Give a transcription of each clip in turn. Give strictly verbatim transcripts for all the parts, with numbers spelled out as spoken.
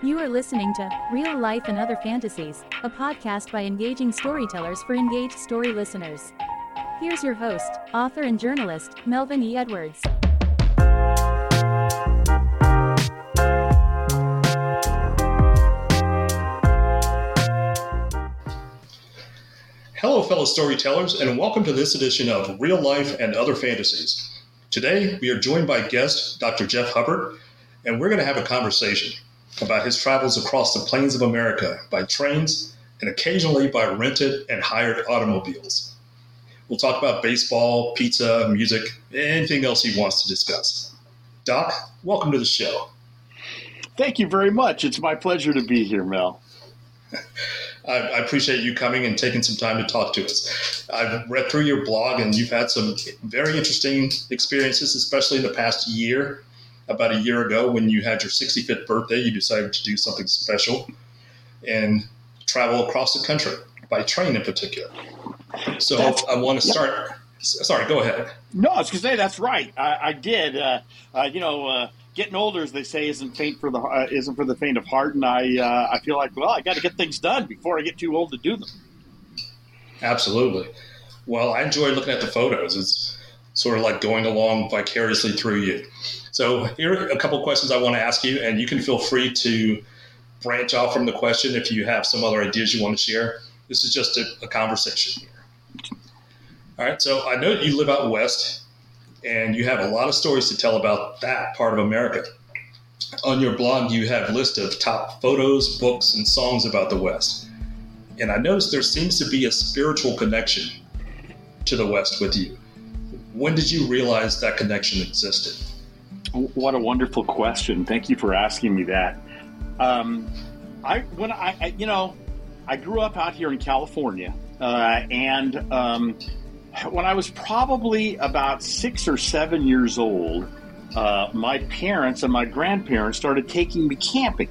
You are listening to Real Life and Other Fantasies, a podcast by engaging storytellers for engaged story listeners. Here's your host, author and journalist, Melvin E. Edwards. Hello, fellow storytellers, and welcome to this edition of Real Life and Other Fantasies. Today, we are joined by guest Doctor Jeff Hubbard, and we're going to have a conversation about his travels across the plains of America by trains and occasionally by rented and hired automobiles. We'll talk about baseball, pizza, music, anything else he wants to discuss. Doc, welcome to the show. Thank you very much. It's my pleasure to be here, Mel. I appreciate you coming and taking some time to talk to us. I've read through your blog, and you've had some very interesting experiences, especially in the past year. About a year ago, when you had your sixty-fifth birthday, you decided to do something special and travel across the country, by train in particular. So that's, I want to yeah. start. Sorry, go ahead. No, I was going to say that's right. I, I did. Uh, uh, you know, uh, getting older, as they say, isn't faint for the uh, isn't for the faint of heart, and I uh, I feel like, well, I got to get things done before I get too old to do them. Absolutely. Well, I enjoy looking at the photos. It's sort of like going along vicariously through you. So here are a couple questions I want to ask you, and you can feel free to branch off from the question if you have some other ideas you want to share. This is just a, a conversation here. All right, so I know you live out west, and you have a lot of stories to tell about that part of America. On your blog, you have a list of top photos, books, and songs about the West. And I noticed there seems to be a spiritual connection to the West with you. When did you realize that connection existed? What a wonderful question. Thank you for asking me that. Um, I, when I, I, you know, I grew up out here in California, uh, and um, when I was probably about six or seven years old, uh, my parents and my grandparents started taking me camping.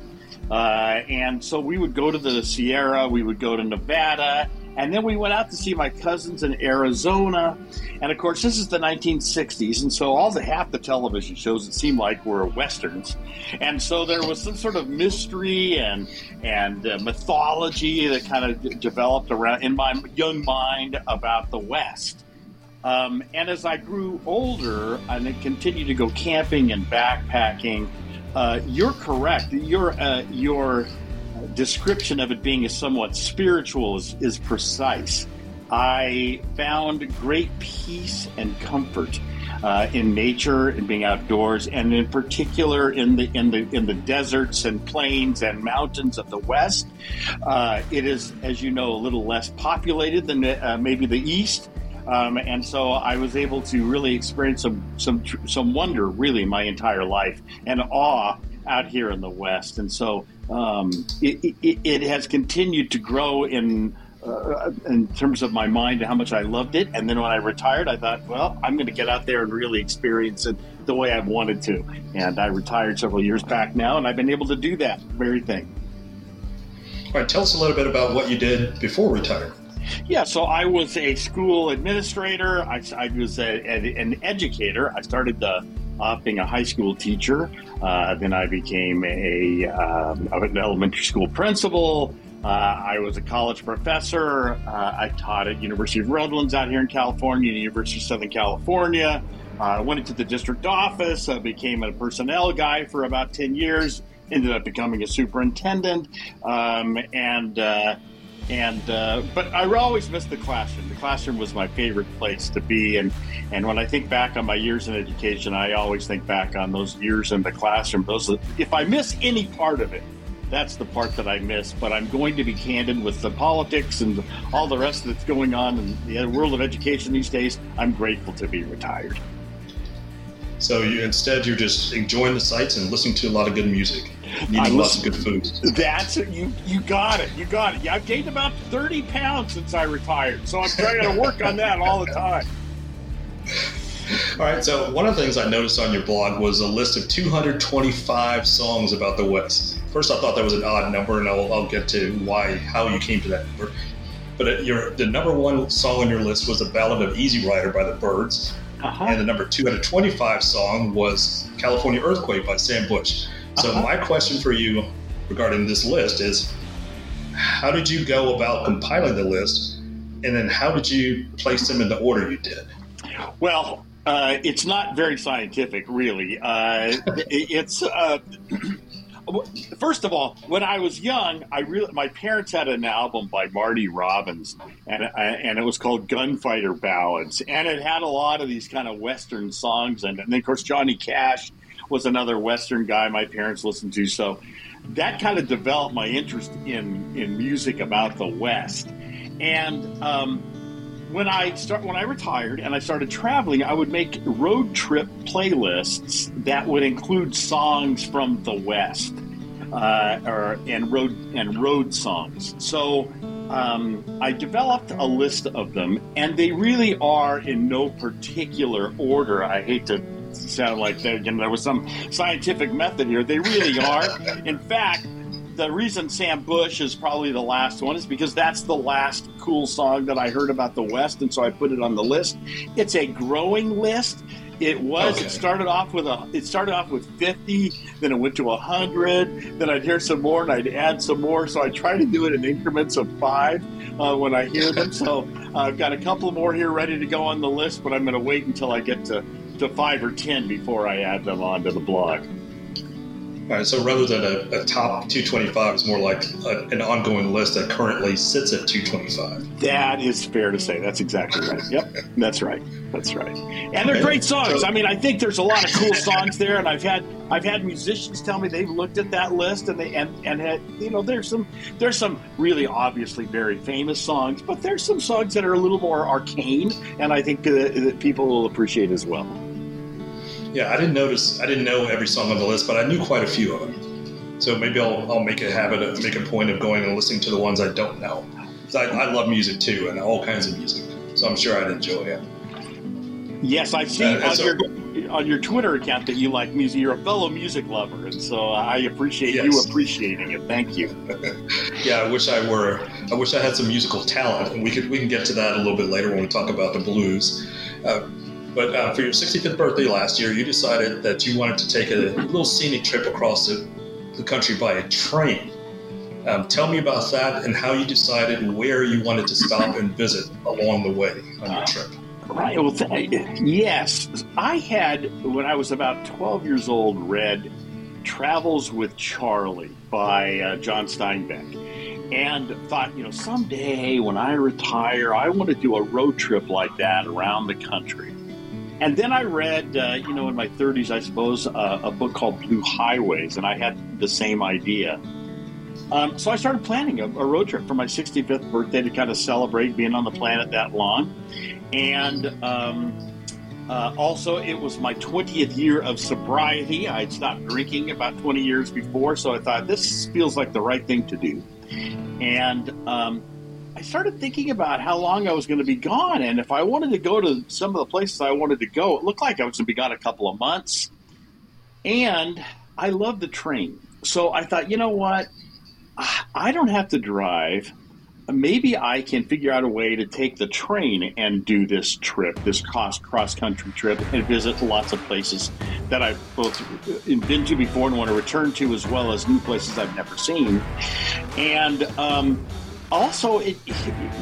Uh, and so we would go to the Sierra, we would go to Nevada, and then we went out to see my cousins in Arizona. And of course, this is the nineteen sixties. And so all the half the television shows, it seemed like, were Westerns. And so there was some sort of mystery and and uh, mythology that kind of d- developed around in my young mind about the West. Um, and as I grew older and I continued to go camping and backpacking, uh, you're correct. Your, uh, your description of it being a somewhat spiritual is, is precise. I found great peace and comfort uh, in nature and being outdoors, and in particular in the in the in the deserts and plains and mountains of the West. Uh, it is, as you know, a little less populated than uh, maybe the East, um, and so I was able to really experience some some some wonder, really, my entire life, and awe out here in the West. And so um, it, it, it has continued to grow in. Uh, in terms of my mind and how much I loved it. And then when I retired, I thought, well, I'm going to get out there and really experience it the way I've wanted to. And I retired several years back now, and I've been able to do that very thing. All right, tell us a little bit about what you did before retirement. Yeah, so I was a school administrator. I, I was a, a, an educator. I started the off being a high school teacher. Uh, then I became a um, an elementary school principal. Uh, I was a college professor. Uh, I taught at University of Redlands out here in California, University of Southern California. I uh, went into the district office. I became a personnel guy for about ten years, ended up becoming a superintendent. Um, and, uh, and uh, but I always missed the classroom. The classroom was my favorite place to be. And, and when I think back on my years in education, I always think back on those years in the classroom. Those, if I miss any part of it, that's the part that I miss, but I'm going to be candid with the politics and all the rest that's going on in the world of education these days. I'm grateful to be retired. So you, instead, you're just enjoying the sights and listening to a lot of good music, eating I lots listen, of good food. That's it. You, you got it. You got it. I've gained about thirty pounds since I retired, so I'm trying to work on that all the time. All right, so one of the things I noticed on your blog was a list of two hundred twenty-five songs about the West. First, I thought that was an odd number, and I'll, I'll get to why, how you came to that number. But your, the number one song on your list was the Ballad of Easy Rider by the Byrds, uh-huh. and the number two hundred twenty-five song was California Earthquake by Sam Bush. So uh-huh. my question for you regarding this list is, how did you go about compiling the list, and then how did you place them in the order you did? Well, uh, it's not very scientific, really. Uh, it's uh, first of all, when I was young, I really my parents had an album by Marty Robbins, and and it was called Gunfighter Ballads, and it had a lot of these kind of Western songs, and, and then of course Johnny Cash was another Western guy my parents listened to, so that kind of developed my interest in, in music about the West. And um, when I start when I retired and I started traveling, I would make road trip playlists that would include songs from the West, uh, or and road and road songs. So um, I developed a list of them, and they really are in no particular order. I hate to sound like there, you know, there was some scientific method here. They really are. In fact, the reason Sam Bush is probably the last one is because that's the last cool song that I heard about the West, and so I put it on the list. It's a growing list. It was. Okay. It started off with a. It started off with fifty, then it went to a hundred. Then I'd hear some more, and I'd add some more. So I try to do it in increments of five uh, when I hear them. So uh, I've got a couple more here ready to go on the list, but I'm going to wait until I get to. to five or ten before I add them onto the blog. All right, so rather than a, a top two twenty-five, it's more like a, an ongoing list that currently sits at two twenty-five. That is fair to say. That's exactly right. Yep, that's right. That's right. And they're great songs. I mean, I think there's a lot of cool songs there, and I've had I've had musicians tell me they've looked at that list, and they and and had, you know, there's some there's some really obviously very famous songs, but there's some songs that are a little more arcane, and I think that, that people will appreciate as well. Yeah, I didn't notice. I didn't know every song on the list, but I knew quite a few of them. So maybe I'll, I'll make a habit of make a point of going and listening to the ones I don't know. I, I love music too, and all kinds of music. So I'm sure I'd enjoy it. Yes, I've seen uh, on, so, your, on your Twitter account that you like music. You're a fellow music lover, and so I appreciate yes. you appreciating it. Thank you. Yeah, I wish I were. I wish I had some musical talent, and we could we can get to that a little bit later when we talk about the blues. Uh, But uh, for your sixty-fifth birthday last year, you decided that you wanted to take a little scenic trip across the, the country by a train. Um, tell me about that and how you decided where you wanted to stop and visit along the way on your trip. Uh, right. Well, th- yes. I had, when I was about twelve years old, read Travels with Charlie by uh, John Steinbeck. And thought, you know, someday when I retire, I want to do a road trip like that around the country. And then I read, uh, you know, in my thirties, I suppose, uh, a book called Blue Highways, and I had the same idea. Um, so I started planning a, a road trip for my sixty-fifth birthday to kind of celebrate being on the planet that long. And um, uh, also, it was my twentieth year of sobriety. I'd stopped drinking about twenty years before, so I thought, this feels like the right thing to do. And um I started thinking about how long I was going to be gone, and if I wanted to go to some of the places I wanted to go, it looked like I was going to be gone a couple of months. And I love the train. So I thought, you know what? I don't have to drive. Maybe I can figure out a way to take the train and do this trip, this cross-country trip, and visit lots of places that I've both been to before and want to return to, as well as new places I've never seen. And um Also, it,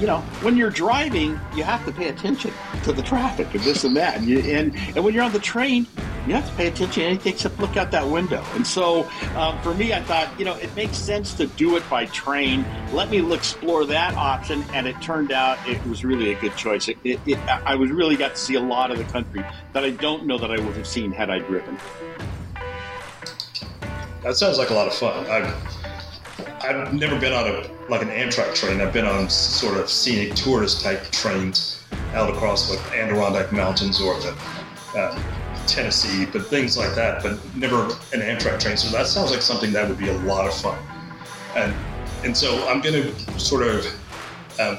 you know, when you're driving, you have to pay attention to the traffic and this and that. And, you, and, and when you're on the train, you have to pay attention to anything except look out that window. And so um, for me, I thought, you know, it makes sense to do it by train. Let me explore that option. And it turned out it was really a good choice. It, it, it, I was really got to see a lot of the country that I don't know that I would have seen had I driven. That sounds like a lot of fun. I've I've never been on a like an Amtrak train. I've been on sort of scenic tourist type trains out across the like Adirondack Mountains or the uh, Tennessee, but things like that, but never an Amtrak train. So that sounds like something that would be a lot of fun. And and so I'm going to sort of um,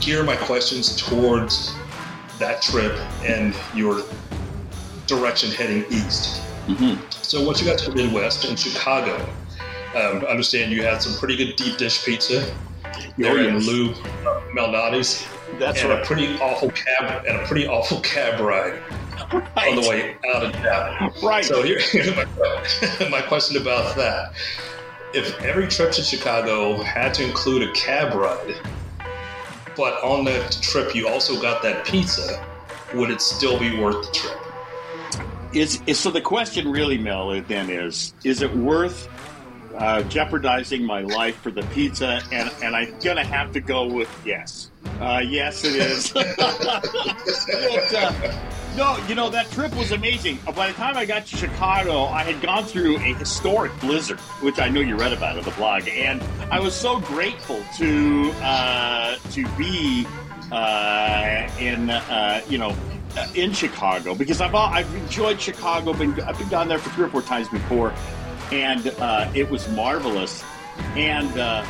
gear my questions towards that trip and your direction heading east. Mm-hmm. So once you got to the Midwest in Chicago, Um, I understand you had some pretty good deep dish pizza there oh, yes. in Lou uh, Malnati's. That's and right. a pretty awful cab and a pretty awful cab ride right. on the way out of town. Right. So here, my, my question about that if every trip to Chicago had to include a cab ride, but on that trip you also got that pizza, would it still be worth the trip? Is, is so the question really, Mel, then is, is it worth uh, jeopardizing my life for the pizza? And, and I'm going to have to go with yes. Uh, yes, it is. But, uh, no, you know, that trip was amazing. By the time I got to Chicago, I had gone through a historic blizzard, which I know you read about on the blog. And I was so grateful to uh, to be uh, in, uh, you know, Uh, in Chicago, because I've I've enjoyed Chicago. Been I've been down there for three or four times before, and uh, it was marvelous. And uh,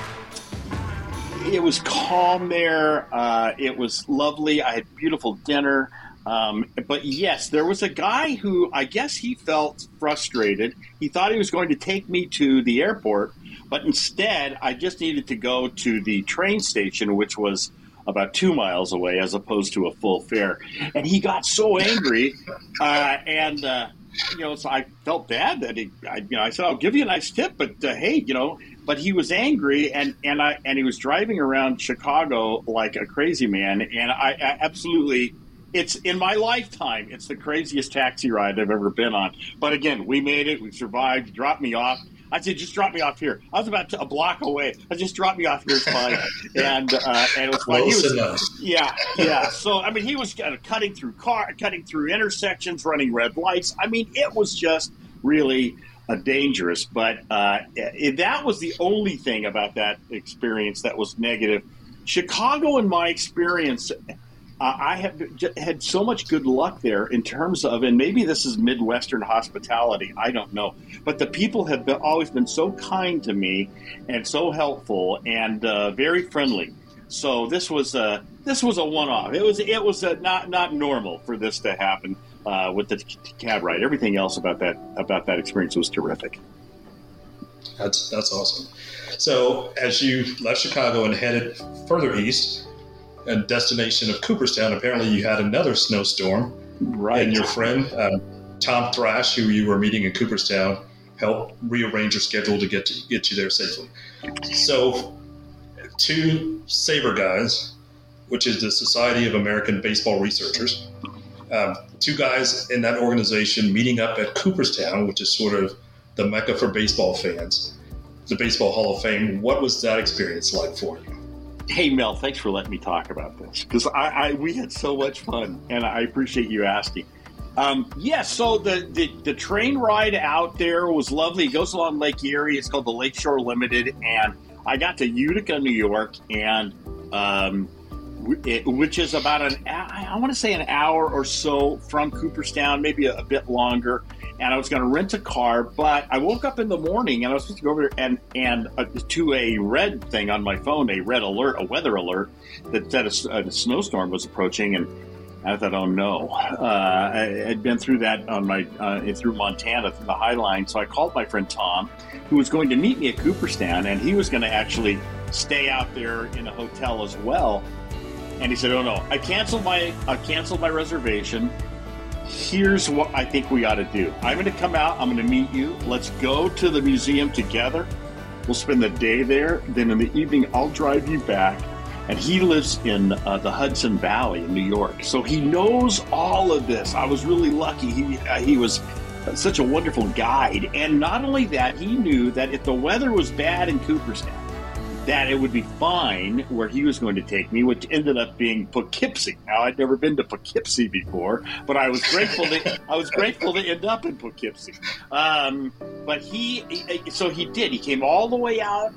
it was calm there. Uh, it was lovely. I had beautiful dinner. Um, but yes, there was a guy who I guess he felt frustrated. He thought he was going to take me to the airport, but instead I just needed to go to the train station, which was about two miles away as opposed to a full fare. And he got so angry. Uh, and, uh, you know, so I felt bad that he, I, you know, I said, I'll give you a nice tip, but uh, hey, you know, but he was angry and, and I, and he was driving around Chicago like a crazy man. And I, I absolutely, it's in my lifetime, it's the craziest taxi ride I've ever been on. But again, we made it, we survived, dropped me off. I said, just drop me off here. I was about to, a block away. I just dropped me off here. It's fine. And, uh, and it was fine. He was, yeah, yeah. So, I mean, he was kind of cutting through car, cutting through intersections, running red lights. I mean, it was just really uh, dangerous. But uh, it, that was the only thing about that experience that was negative. Chicago, in my experience, uh, I have had so much good luck there in terms of, and maybe this is Midwestern hospitality, I don't know, but the people have been, always been so kind to me and so helpful and uh, very friendly. So this was a this was a one-off. It was it was a, not not normal for this to happen uh, with the cab ride. Everything else about that about that experience was terrific. That's that's awesome. So as you left Chicago and headed further east, a destination of Cooperstown, apparently you had another snowstorm, right? And your friend um, Tom Thrash, who you were meeting in Cooperstown, helped rearrange your schedule to get to get you there safely. So two SABR guys, which is the Society of American Baseball Researchers, um, two guys in that organization meeting up at Cooperstown, which is sort of the mecca for baseball fans, the Baseball Hall of Fame. What was that experience like for you? Hey, Mel, thanks for letting me talk about this, because I, I we had so much fun, and I appreciate you asking. Um, yes, yeah, so the, the, the train ride out there was lovely. It goes along Lake Erie. It's called the Lakeshore Limited, and I got to Utica, New York, and um, it, which is about an I want to say an hour or so from Cooperstown, maybe a, a bit longer. And I was going to rent a car, but I woke up in the morning and I was supposed to go over there and, and uh, to a red thing on my phone, a red alert, a weather alert that said a, a snowstorm was approaching. And I thought, oh no, uh, I had been through that on my, uh, through Montana, through the High Line. So I called my friend Tom, who was going to meet me at Cooperstown, and he was going to actually stay out there in a hotel as well. And he said, oh no, I canceled my, I canceled my reservation. Here's what I think we ought to do. I'm going to come out. I'm going to meet you. Let's go to the museum together. We'll spend the day there. Then in the evening, I'll drive you back. And he lives in uh, the Hudson Valley in New York. So he knows all of this. I was really lucky. He, uh, he was such a wonderful guide. And not only that, he knew that if the weather was bad in Cooperstown, that it would be fine where he was going to take me, which ended up being Poughkeepsie. Now, I'd never been to Poughkeepsie before, but I was grateful to, I was grateful to end up in Poughkeepsie. Um, but he, he, so he did. He came all the way out,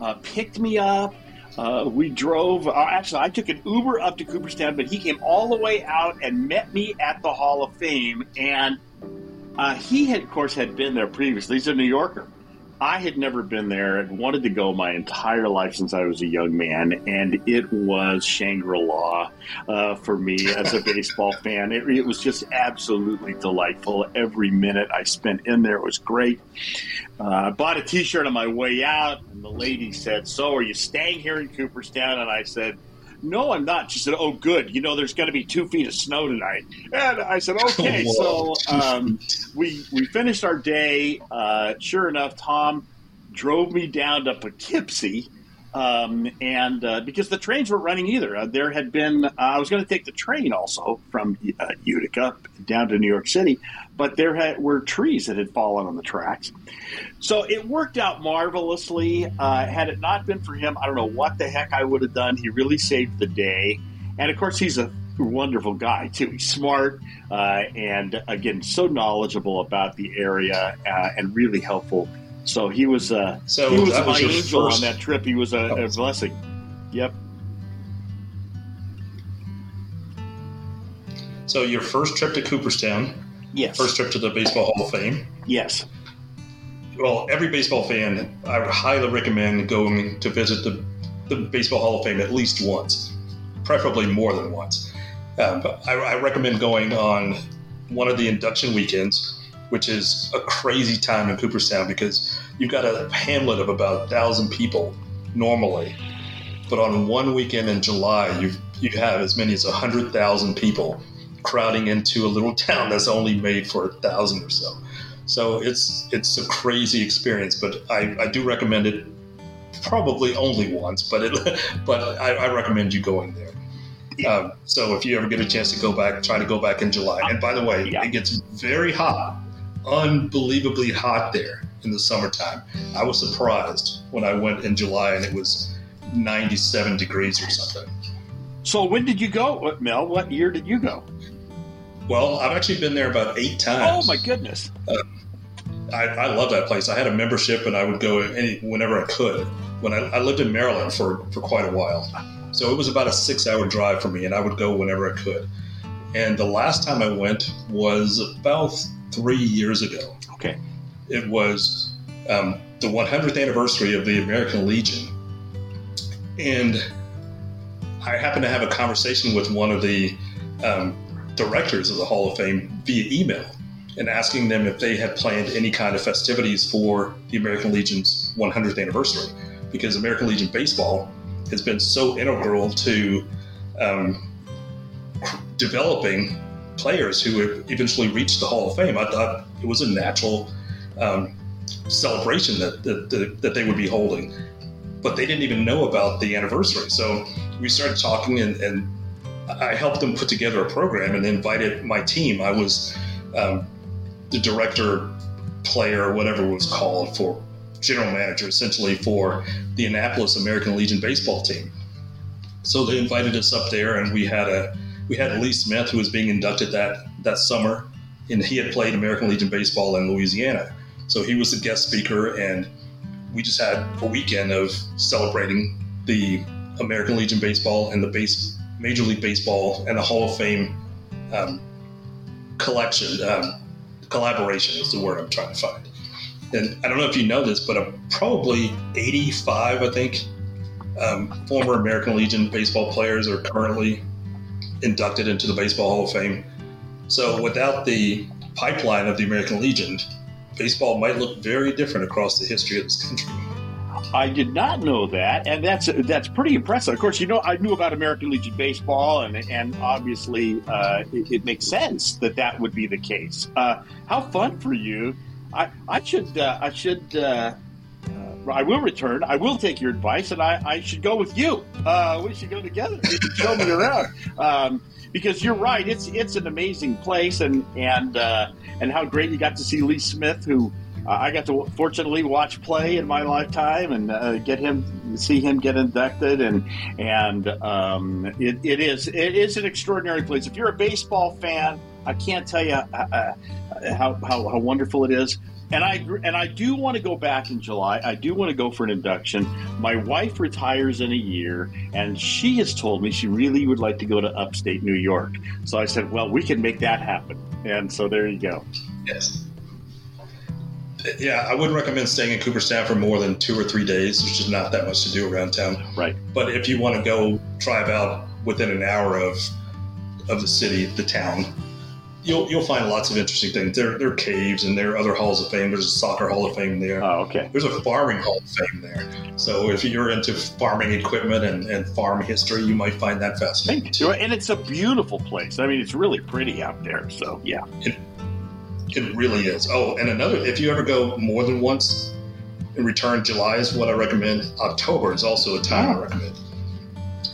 uh, picked me up. Uh, we drove, uh, actually, I took an Uber up to Cooperstown, but he came all the way out and met me at the Hall of Fame. And uh, he, had, of course, had been there previously. He's a New Yorker. I had never been there and wanted to go my entire life since I was a young man, and it was Shangri-La uh, for me as a baseball fan. It, it was just absolutely delightful. Every minute I spent in there was great. Uh, I bought a T-shirt on my way out, and the lady said, so are you staying here in Cooperstown? And I said, no, I'm not. She said, oh, good. You know, there's going to be two feet of snow tonight. And I said, okay. Oh, so um, we we finished our day. Uh, sure enough, Tom drove me down to Poughkeepsie, um, and uh, because the trains weren't running either. Uh, there had been, uh, I was going to take the train also from uh, Utica down to New York City, but there had, were trees that had fallen on the tracks. So it worked out marvelously. Uh, had it not been for him, I don't know what the heck I would have done. He really saved the day. And, of course, he's a wonderful guy, too. He's smart uh, and, again, so knowledgeable about the area uh, and really helpful. So he was, uh, so he was my was angel first... on that trip. He was a, oh. a blessing. Yep. So your first trip to Cooperstown. Yes. First trip to the Baseball Hall of Fame. Yes. Well, every baseball fan, I would highly recommend going to visit the, the Baseball Hall of Fame at least once, preferably more than once. Um, but I, I recommend going on one of the induction weekends, which is a crazy time in Cooperstown because you've got a hamlet of about one thousand people normally. But on one weekend in July, you you have as many as one hundred thousand people crowding into a little town that's only made for one thousand or so. So it's it's a crazy experience, but I, I do recommend it probably only once, but it, but I, I recommend you going there. Yeah. Um, so if you ever get a chance to go back, try to go back in July. And by the way, yeah. It gets very hot, unbelievably hot there in the summertime. I was surprised when I went in July and it was ninety-seven degrees or something. So when did you go, Mel? What year did you go? Well, I've actually been there about eight times. Oh, my goodness. Uh, I, I love that place. I had a membership and I would go any, whenever I could. When I, I lived in Maryland for, for quite a while. So it was about a six-hour drive for me, and I would go whenever I could. And the last time I went was about three years ago. Okay. It was um, the one hundredth anniversary of the American Legion. And I happened to have a conversation with one of the um, directors of the Hall of Fame via email and asking them if they had planned any kind of festivities for the American Legion's one hundredth anniversary, because American Legion baseball has been so integral to um, developing players who have eventually reached the Hall of Fame. I thought it was a natural um, celebration that, that that they would be holding, but they didn't even know about the anniversary. So we started talking, and, and I helped them put together a program and invited my team. I was um, the director, player, whatever it was called, for general manager, essentially, for the Annapolis American Legion baseball team. So they invited us up there, and we had a we had Lee Smith, who was being inducted that that summer, and he had played American Legion baseball in Louisiana. So he was the guest speaker, and we just had a weekend of celebrating the American Legion baseball and the base Major League Baseball and the Hall of Fame um, collection um, collaboration is the word I'm trying to find. And I don't know if you know this, but I'm probably eighty-five, I think, um, former American Legion baseball players are currently inducted into the Baseball Hall of Fame. So without the pipeline of the American Legion, baseball might look very different across the history of this country. I did not know that, and that's that's pretty impressive. Of course, you know, I knew about American Legion baseball, and and obviously uh, it, it makes sense that that would be the case. Uh, how fun for you. I, I should, uh, I should, uh, uh, I will return. I will take your advice, and I, I should go with you. Uh, we should go together. You should show me around. Um, because you're right. It's, it's an amazing place, and, and, uh, and how great you got to see Lee Smith, who uh, I got to fortunately watch play in my lifetime, and, uh, get him, see him get inducted. And, and, um, it, it is, it is an extraordinary place. If you're a baseball fan, I can't tell you uh, how, how how wonderful it is, and I and I do want to go back in July. I do want to go for an induction. My wife retires in a year, and she has told me she really would like to go to upstate New York. So I said, well, we can make that happen, and so there you go. Yes. Yeah, I wouldn't recommend staying in Cooperstown for more than two or three days. There's just not that much to do around town. Right. But if you want to go drive out within an hour of of the city, the town, You'll you'll find lots of interesting things. There, there are caves, and there are other halls of fame. There's a soccer hall of fame there. Oh, okay. There's a farming hall of fame there. So if you're into farming equipment and, and farm history, you might find that fascinating too. And it's a beautiful place. I mean, it's really pretty out there. So yeah, it, it really is. Oh, and another, if you ever go more than once, in return, July is what I recommend. October is also a time I recommend.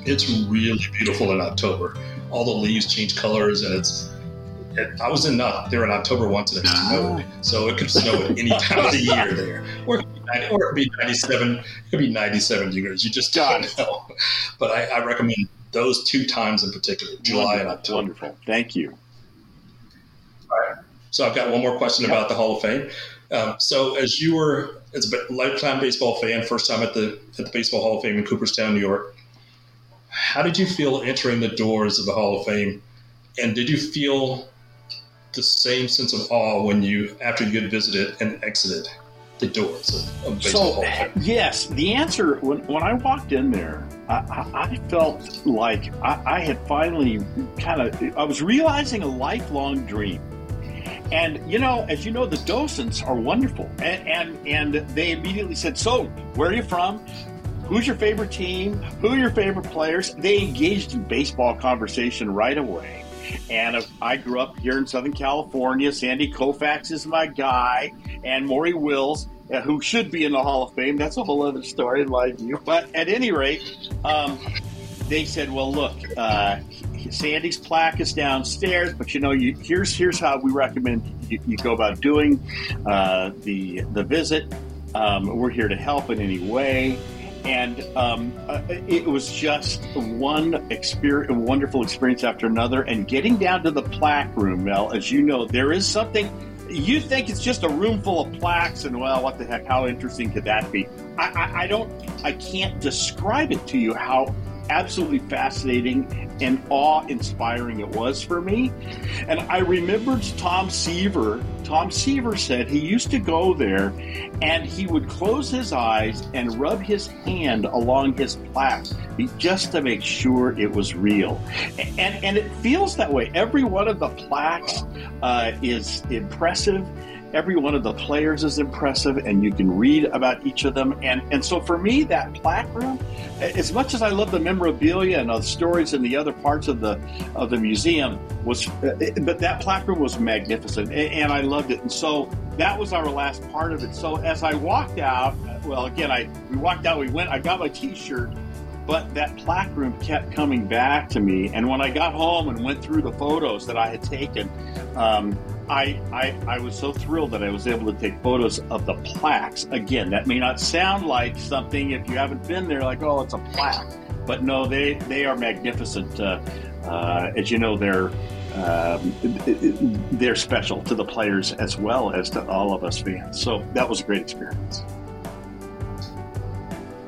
It's really beautiful in October. All the leaves change colors, and it's. It, I was in uh, there in October once, and it snowed, so it could snow at any time of the year there, or it could be, ninety, or it could be ninety-seven. It could be ninety-seven degrees. You just don't know. But I, I recommend those two times in particular, July and October. Wonderful. Thank you. All right. So I've got one more question yep. about the Hall of Fame. Um, so as you were, as a lifetime baseball fan, first time at the at the Baseball Hall of Fame in Cooperstown, New York, how did you feel entering the doors of the Hall of Fame, and did you feel the same sense of awe when you, after you had visited and exited the doors of, of baseball? So, yes, the answer, when, when I walked in there, I, I, I felt like I, I had finally kind of, I was realizing a lifelong dream. And, you know, as you know, the docents are wonderful. And, and, and they immediately said, so, where are you from? Who's your favorite team? Who are your favorite players? They engaged in baseball conversation right away. And I grew up here in Southern California. Sandy Koufax is my guy, and Maury Wills, who should be in the Hall of Fame. That's a whole other story in my view. But at any rate, um, they said, well, look, uh, Sandy's plaque is downstairs, but, you know, you, here's here's how we recommend you, you go about doing uh, the, the visit. Um, we're here to help in any way. And um, uh, it was just one experience, wonderful experience after another. And getting down to the plaque room, Mel, as you know, there is something, you think it's just a room full of plaques and, well, what the heck, how interesting could that be? I, I, I don't, I can't describe it to you how absolutely fascinating and awe-inspiring it was for me. And I remembered Tom Seaver. Tom Seaver said he used to go there and he would close his eyes and rub his hand along his plaque just to make sure it was real. And, and it feels that way. Every one of the plaques uh, is impressive. Every one of the players is impressive, and you can read about each of them. And, and so for me, that plaque room, as much as I love the memorabilia and the stories and the other parts of the of the museum, was but that plaque room was magnificent, and I loved it. And so that was our last part of it. So as I walked out, well, again, I we walked out, we went, I got my T-shirt, but that plaque room kept coming back to me. And when I got home and went through the photos that I had taken, um, I, I I was so thrilled that I was able to take photos of the plaques. Again, that may not sound like something if you haven't been there, like, oh, it's a plaque. But no, they, they are magnificent. Uh, uh, as you know, they're um, they're special to the players as well as to all of us fans. So that was a great experience.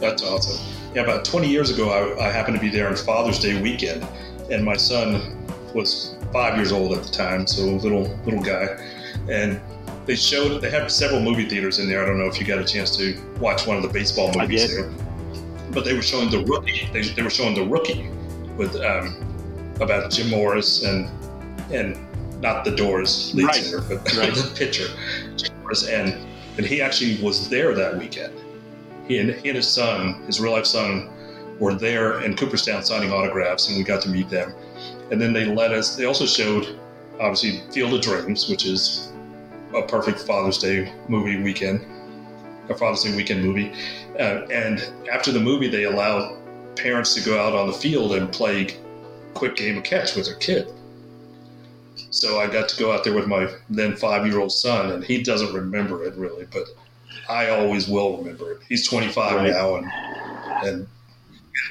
That's awesome. Yeah, about twenty years ago, I, I happened to be there on Father's Day weekend, and my son was five years old at the time, so little little guy, and they showed they have several movie theaters in there. I don't know if you got a chance to watch one of the baseball movies there, but they were showing the rookie. They, they were showing the rookie with um, about Jim Morris and and not the Doors lead right. singer, but right. the pitcher Jim Morris, and and he actually was there that weekend. He and, he and his son, his real life son, were there in Cooperstown signing autographs, and we got to meet them. And then they let us, they also showed, obviously, Field of Dreams, which is a perfect Father's Day movie weekend, a Father's Day weekend movie. Uh, and after the movie, they allowed parents to go out on the field and play quick game of catch with their kid. So I got to go out there with my then five-year-old son, and he doesn't remember it really, but I always will remember it. He's twenty-five right. now, and and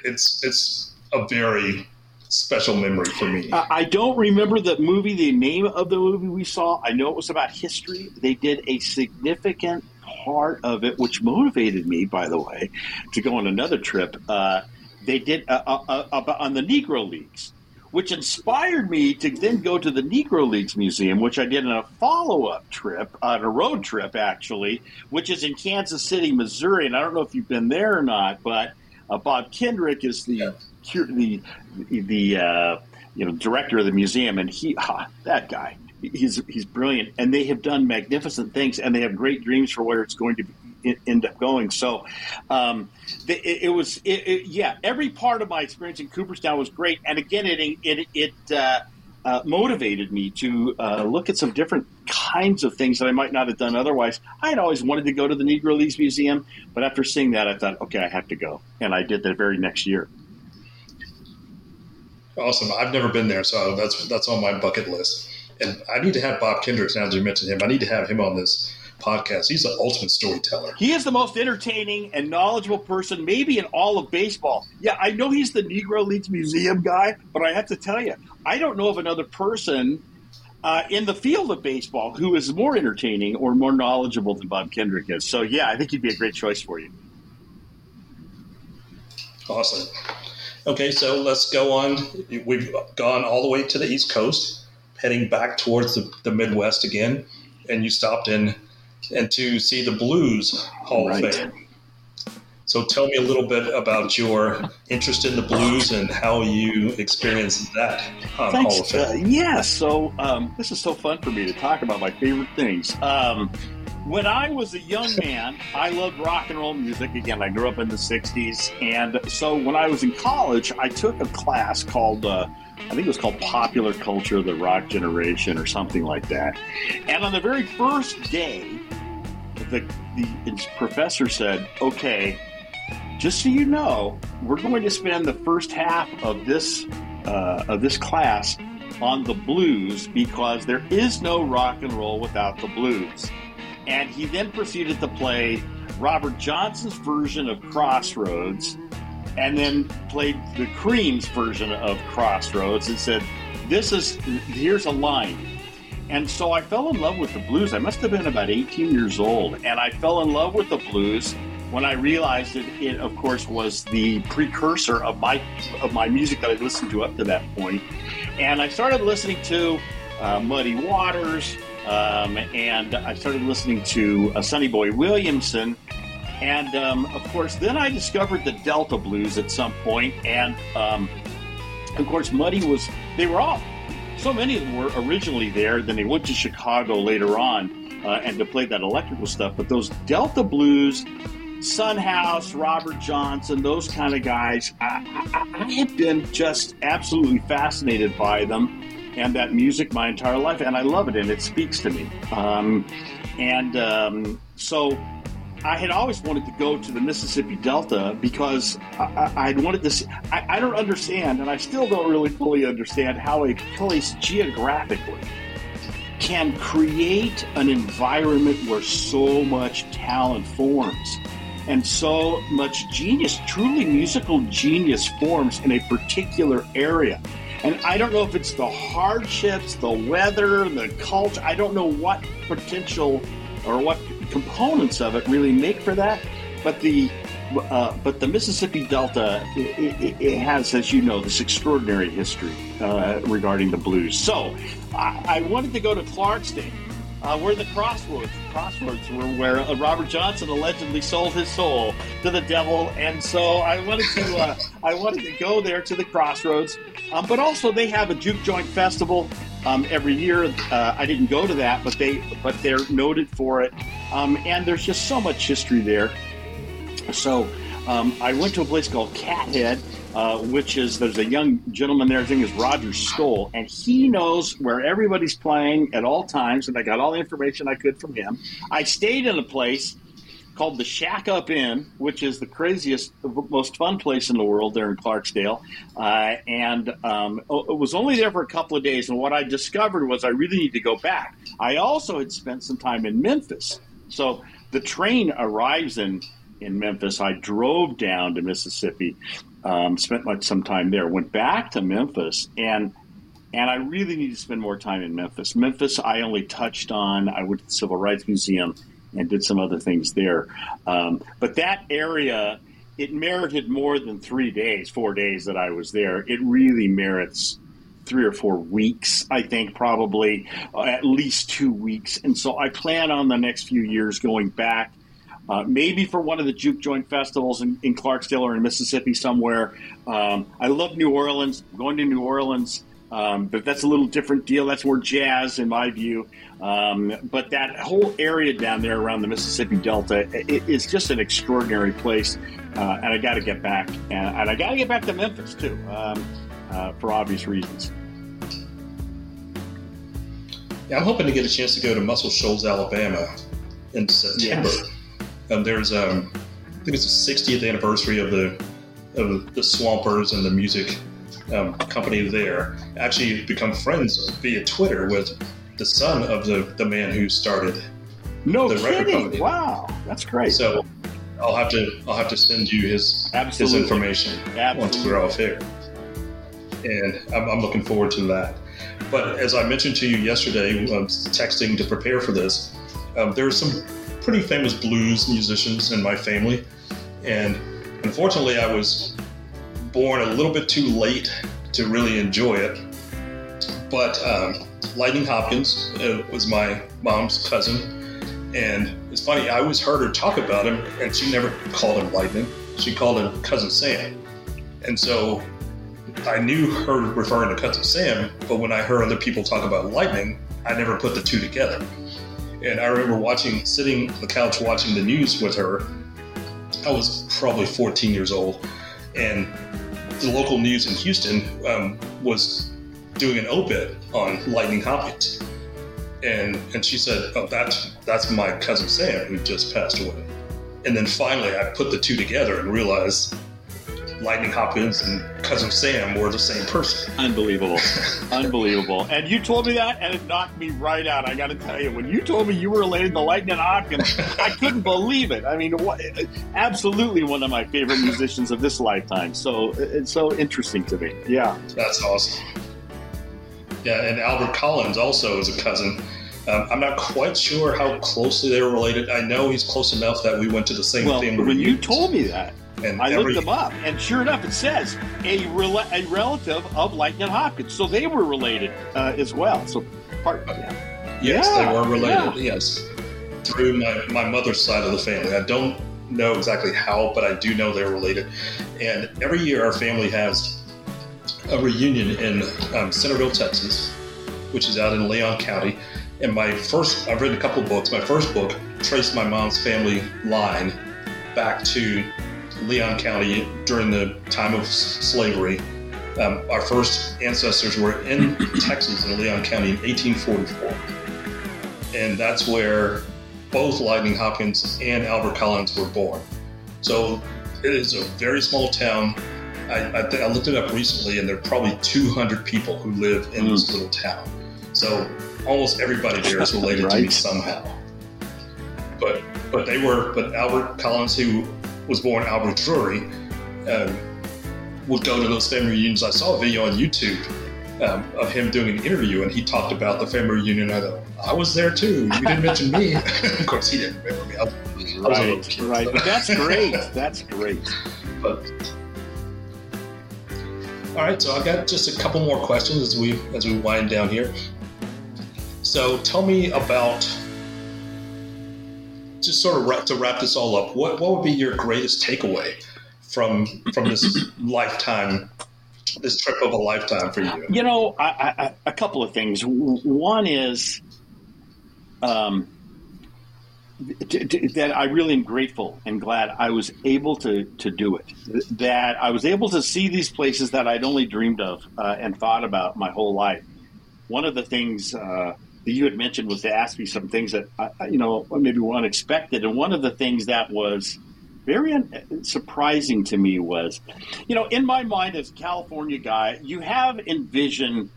it's it's a very special memory for me. Uh, I don't remember the movie, the name of the movie we saw. I know it was about history. They did a significant part of it, which motivated me, by the way, to go on another trip. Uh, they did uh, uh, uh, on the Negro Leagues, which inspired me to then go to the Negro Leagues Museum, which I did in a follow-up trip, on a road trip, actually, which is in Kansas City, Missouri. And I don't know if you've been there or not, but uh, Bob Kendrick is the... Yeah. the the uh, you know director of the museum, and he ah, that guy he's he's brilliant, and they have done magnificent things, and they have great dreams for where it's going to be, end up going. So um, the, it, it was it, it, yeah every part of my experience in Cooperstown was great, and again it it it uh, uh, motivated me to uh, look at some different kinds of things that I might not have done otherwise. I had always wanted to go to the Negro Leagues Museum, but after seeing that, I thought, okay, I have to go. And I did that very next year. Awesome. I've never been there, so that's that's on my bucket list. And I need to have Bob Kendrick, now that you mentioned him, I need to have him on this podcast. He's the ultimate storyteller. He is the most entertaining and knowledgeable person maybe in all of baseball. Yeah, I know he's the Negro Leagues Museum guy, but I have to tell you, I don't know of another person uh, in the field of baseball who is more entertaining or more knowledgeable than Bob Kendrick is. So, yeah, I think he'd be a great choice for you. Awesome. Okay, so let's go on. We've gone all the way to the East Coast, heading back towards the, the Midwest again, and you stopped in and to see the Blues Hall right. of Fame. So tell me a little bit about your interest in the blues and how you experienced that on Hall of Fame. Uh, yeah, so um, this is so fun for me to talk about my favorite things. Um, when I was a young man, I loved rock and roll music. Again, I grew up in the sixties, and so when I was in college, I took a class called... Uh, I think it was called Popular Culture, the Rock Generation, or something like that. And on the very first day, the, the professor said, okay, just so you know, we're going to spend the first half of this uh, of this class on the blues, because there is no rock and roll without the blues. And he then proceeded to play Robert Johnson's version of Crossroads, and then played the Cream's version of Crossroads and said, this is, here's a line. And so I fell in love with the blues. I must have been about eighteen years old. And I fell in love with the blues when I realized that it, of course, was the precursor of my of my music that I'd listened to up to that point. And I started listening to uh, Muddy Waters, um, and I started listening to uh, Sonny Boy Williamson. And, um, of course, then I discovered the Delta Blues at some point. And, um, of course, Muddy was, they were all, so many of them were originally there. Then they went to Chicago later on uh, and to play that electrical stuff. But those Delta Blues, Sunhouse, Robert Johnson, those kind of guys, I, I, I have been just absolutely fascinated by them and that music my entire life. And I love it, and it speaks to me. Um, and um, so... I had always wanted to go to the Mississippi Delta because I, I, I'd wanted to see, I, I don't understand, and I still don't really fully understand how a place geographically can create an environment where so much talent forms and so much genius, truly musical genius forms in a particular area. And I don't know if it's the hardships, the weather, the culture, I don't know what potential or what components of it really make for that, but the uh, but the Mississippi Delta it, it, it has, as you know, this extraordinary history uh, regarding the blues. So I, I wanted to go to Clarkston, uh, where the Crossroads Crossroads were, where uh, Robert Johnson allegedly sold his soul to the devil, and so I wanted to uh, I wanted to go there to the Crossroads. Um, but also they have a juke joint festival um, every year. Uh, I didn't go to that, but they but they're noted for it. Um, and there's just so much history there. So um, I went to a place called Cathead, uh, which is, there's a young gentleman there, his name is Roger Stoll, and he knows where everybody's playing at all times, and I got all the information I could from him. I stayed in a place called the Shack Up Inn, which is the craziest, most fun place in the world there in Clarksdale. Uh, and um, it was only there for a couple of days, and what I discovered was I really need to go back. I also had spent some time in Memphis. So the train arrives in, in Memphis. I drove down to Mississippi, um, spent like some time there, went back to Memphis, and and I really need to spend more time in Memphis. Memphis I only touched on. I went to the Civil Rights Museum and did some other things there. Um, but that area, it merited more than three days, four days that I was there. It really merits three or four weeks, I think, probably uh, at least two weeks. And so I plan on the next few years going back, uh, maybe for one of the juke joint festivals in, in Clarksdale or in Mississippi somewhere. Um, I love New Orleans. I'm going to New Orleans, um, but that's a little different deal. That's more jazz in my view. Um, but that whole area down there around the Mississippi Delta, it, it's just an extraordinary place. Uh, and I got to get back. And, and I got to get back to Memphis, too. Um, Uh, for obvious reasons. Yeah, I'm hoping to get a chance to go to Muscle Shoals, Alabama in September. Yes. Um, there's, um, I think it's the sixtieth anniversary of the of the Swampers and the music um, company there. Actually, become friends via Twitter with the son of the, the man who started no the kidding. record company. Wow, that's great. So I'll have to I'll have to send you his Absolutely. his information Absolutely. once we're off here. And I'm, I'm looking forward to that. But as I mentioned to you yesterday, um, texting to prepare for this, um, there are some pretty famous blues musicians in my family. And unfortunately, I was born a little bit too late to really enjoy it. But um, Lightning Hopkins uh, was my mom's cousin. And it's funny, I always heard her talk about him, and she never called him Lightning. She called him Cousin Sam. And so I knew her referring to Cousin Sam, but when I heard other people talk about Lightning, I never put the two together. And I remember watching, sitting on the couch watching the news with her. I was probably fourteen years old, and the local news in Houston um, was doing an op-ed on Lightning Hopkins. And and she said, oh, that's, that's my Cousin Sam who just passed away. And then finally I put the two together and realized Lightning Hopkins and Cousin Sam were the same person. Unbelievable. Unbelievable. And you told me that, and it knocked me right out. I got to tell you, when you told me you were related to Lightning Hopkins, I couldn't believe it. I mean, what, absolutely one of my favorite musicians of this lifetime. So it's so interesting to me. Yeah. That's awesome. Yeah, and Albert Collins also is a cousin. Um, I'm not quite sure how closely they were related. I know he's close enough that we went to the same well, family. Well, when you told me that, And I every, looked them up, and sure enough, it says a, rela- a relative of Lightning Hopkins. So they were related uh, as well. So, part, yeah. Yes, yeah, they were related, yeah. yes. Through my, my mother's side of the family. I don't know exactly how, but I do know they're related. And every year our family has a reunion in um, Centerville, Texas, which is out in Leon County. And my first, I've read a couple of books. My first book traced my mom's family line back to Leon County during the time of slavery. Um, our first ancestors were in Texas in Leon County in eighteen forty-four. And that's where both Lightning Hopkins and Albert Collins were born. So it is a very small town. I, I, th- I looked it up recently, and there are probably two hundred people who live in mm. this little town. So almost everybody there is related right. to me somehow. But but they were, but Albert Collins, who was born Albert Drury, um, would go to those family reunions. I saw a video on YouTube um, of him doing an interview, and he talked about the family reunion. I thought, I was there too. You didn't mention me. Of course, he didn't remember me. I was, right, I was kid, right. So. That's great. That's great. But, all right, so I got just a couple more questions as we as we wind down here. So tell me about, just sort of wrap, to wrap this all up, what what would be your greatest takeaway from from this lifetime, this trip of a lifetime for you? You know, I, I, a couple of things. One is um, t- t- that I really am grateful and glad I was able to, to do it, that I was able to see these places that I'd only dreamed of uh, and thought about my whole life. One of the things uh, that you had mentioned was to ask me some things that, I, you know, maybe were unexpected. And one of the things that was very un- surprising to me was, you know, in my mind as a California guy, you have envisioned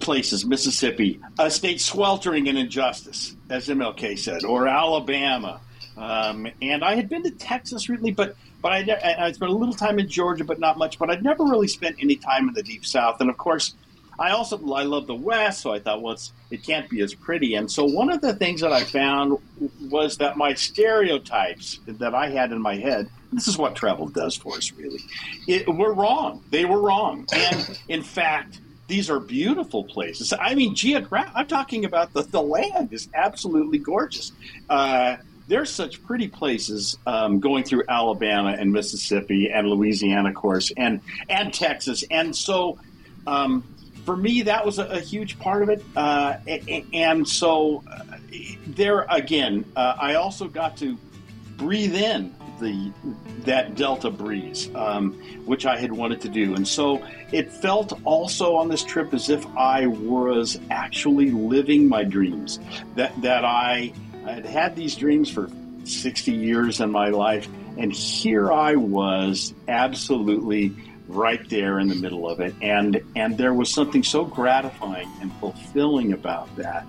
places, Mississippi, a state sweltering in injustice, as M L K said, or Alabama. Um, and I had been to Texas recently, but but I, I spent a little time in Georgia, but not much. But I'd never really spent any time in the Deep South. And, of course, I also I love the West, so I thought, well, it's, it can't be as pretty. And so one of the things that I found was that my stereotypes that I had in my head, this is what travel does for us, really, it, were wrong. They were wrong. And, in fact, these are beautiful places. I mean, geogra- I'm talking about the, the land is absolutely gorgeous. Uh, there's such pretty places um, going through Alabama and Mississippi and Louisiana, of course, and, and Texas. And so um, – for me, that was a, a huge part of it. Uh, and, and so uh, there again, uh, I also got to breathe in the that Delta breeze, um, which I had wanted to do. And so it felt also on this trip as if I was actually living my dreams, that, that I had had these dreams for sixty years in my life. And here I was absolutely right there in the middle of it. And and there was something so gratifying and fulfilling about that.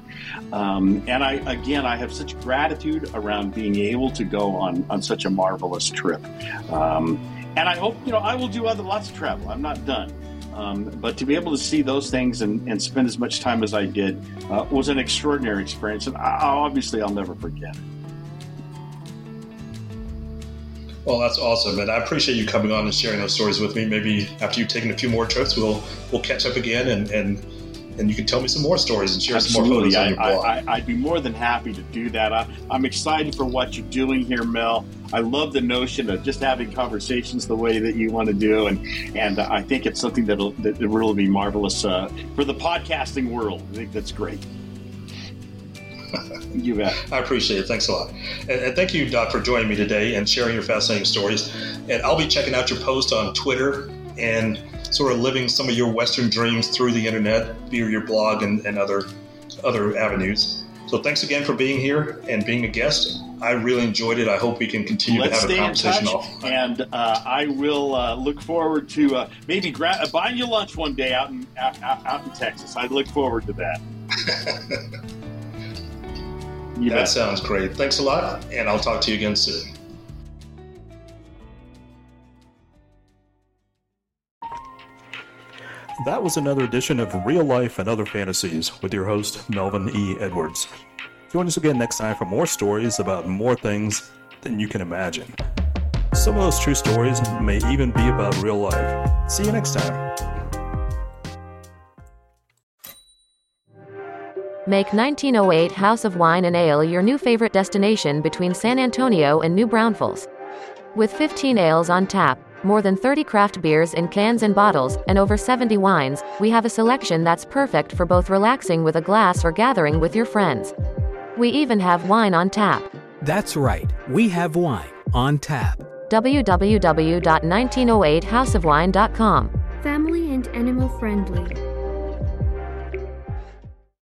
Um, and I, again, I have such gratitude around being able to go on, on such a marvelous trip. Um, and I hope, you know, I will do other lots of travel. I'm not done. Um, but to be able to see those things and, and spend as much time as I did uh, was an extraordinary experience. And I, obviously I'll never forget it. Well, that's awesome, and I appreciate you coming on and sharing those stories with me. Maybe after you've taken a few more trips, we'll we'll catch up again, and and, and you can tell me some more stories and share Absolutely. some more photos I, on your blog. I, I, I'd be more than happy to do that. I, I'm excited for what you're doing here, Mel. I love the notion of just having conversations the way that you want to do, and and I think it's something that'll, that will really be marvelous uh, for the podcasting world. I think that's great. You bet. I appreciate it. Thanks a lot. And, and thank you, Doc, for joining me today and sharing your fascinating stories. And I'll be checking out your post on Twitter and sort of living some of your Western dreams through the internet via your blog and, and other other avenues. So thanks again for being here and being a guest. I really enjoyed it. I hope we can continue Let's to have a conversation. Let's stay in touch, and uh, I will uh, look forward to uh, maybe gra- buying you lunch one day out in, out, out in Texas. I look forward to that. Yeah. That sounds great. Thanks a lot, and I'll talk to you again soon. That was another edition of Real Life and Other Fantasies with your host, Melvin E. Edwards. Join us again next time for more stories about more things than you can imagine. Some of those true stories may even be about real life. See you next time. Make nineteen oh eight House of Wine and Ale your new favorite destination between San Antonio and New Braunfels. With fifteen ales on tap, more than thirty craft beers in cans and bottles, and over seventy wines, we have a selection that's perfect for both relaxing with a glass or gathering with your friends. We even have wine on tap. That's right, we have wine on tap. w w w dot nineteen oh eight house of wine dot com. Family and animal friendly.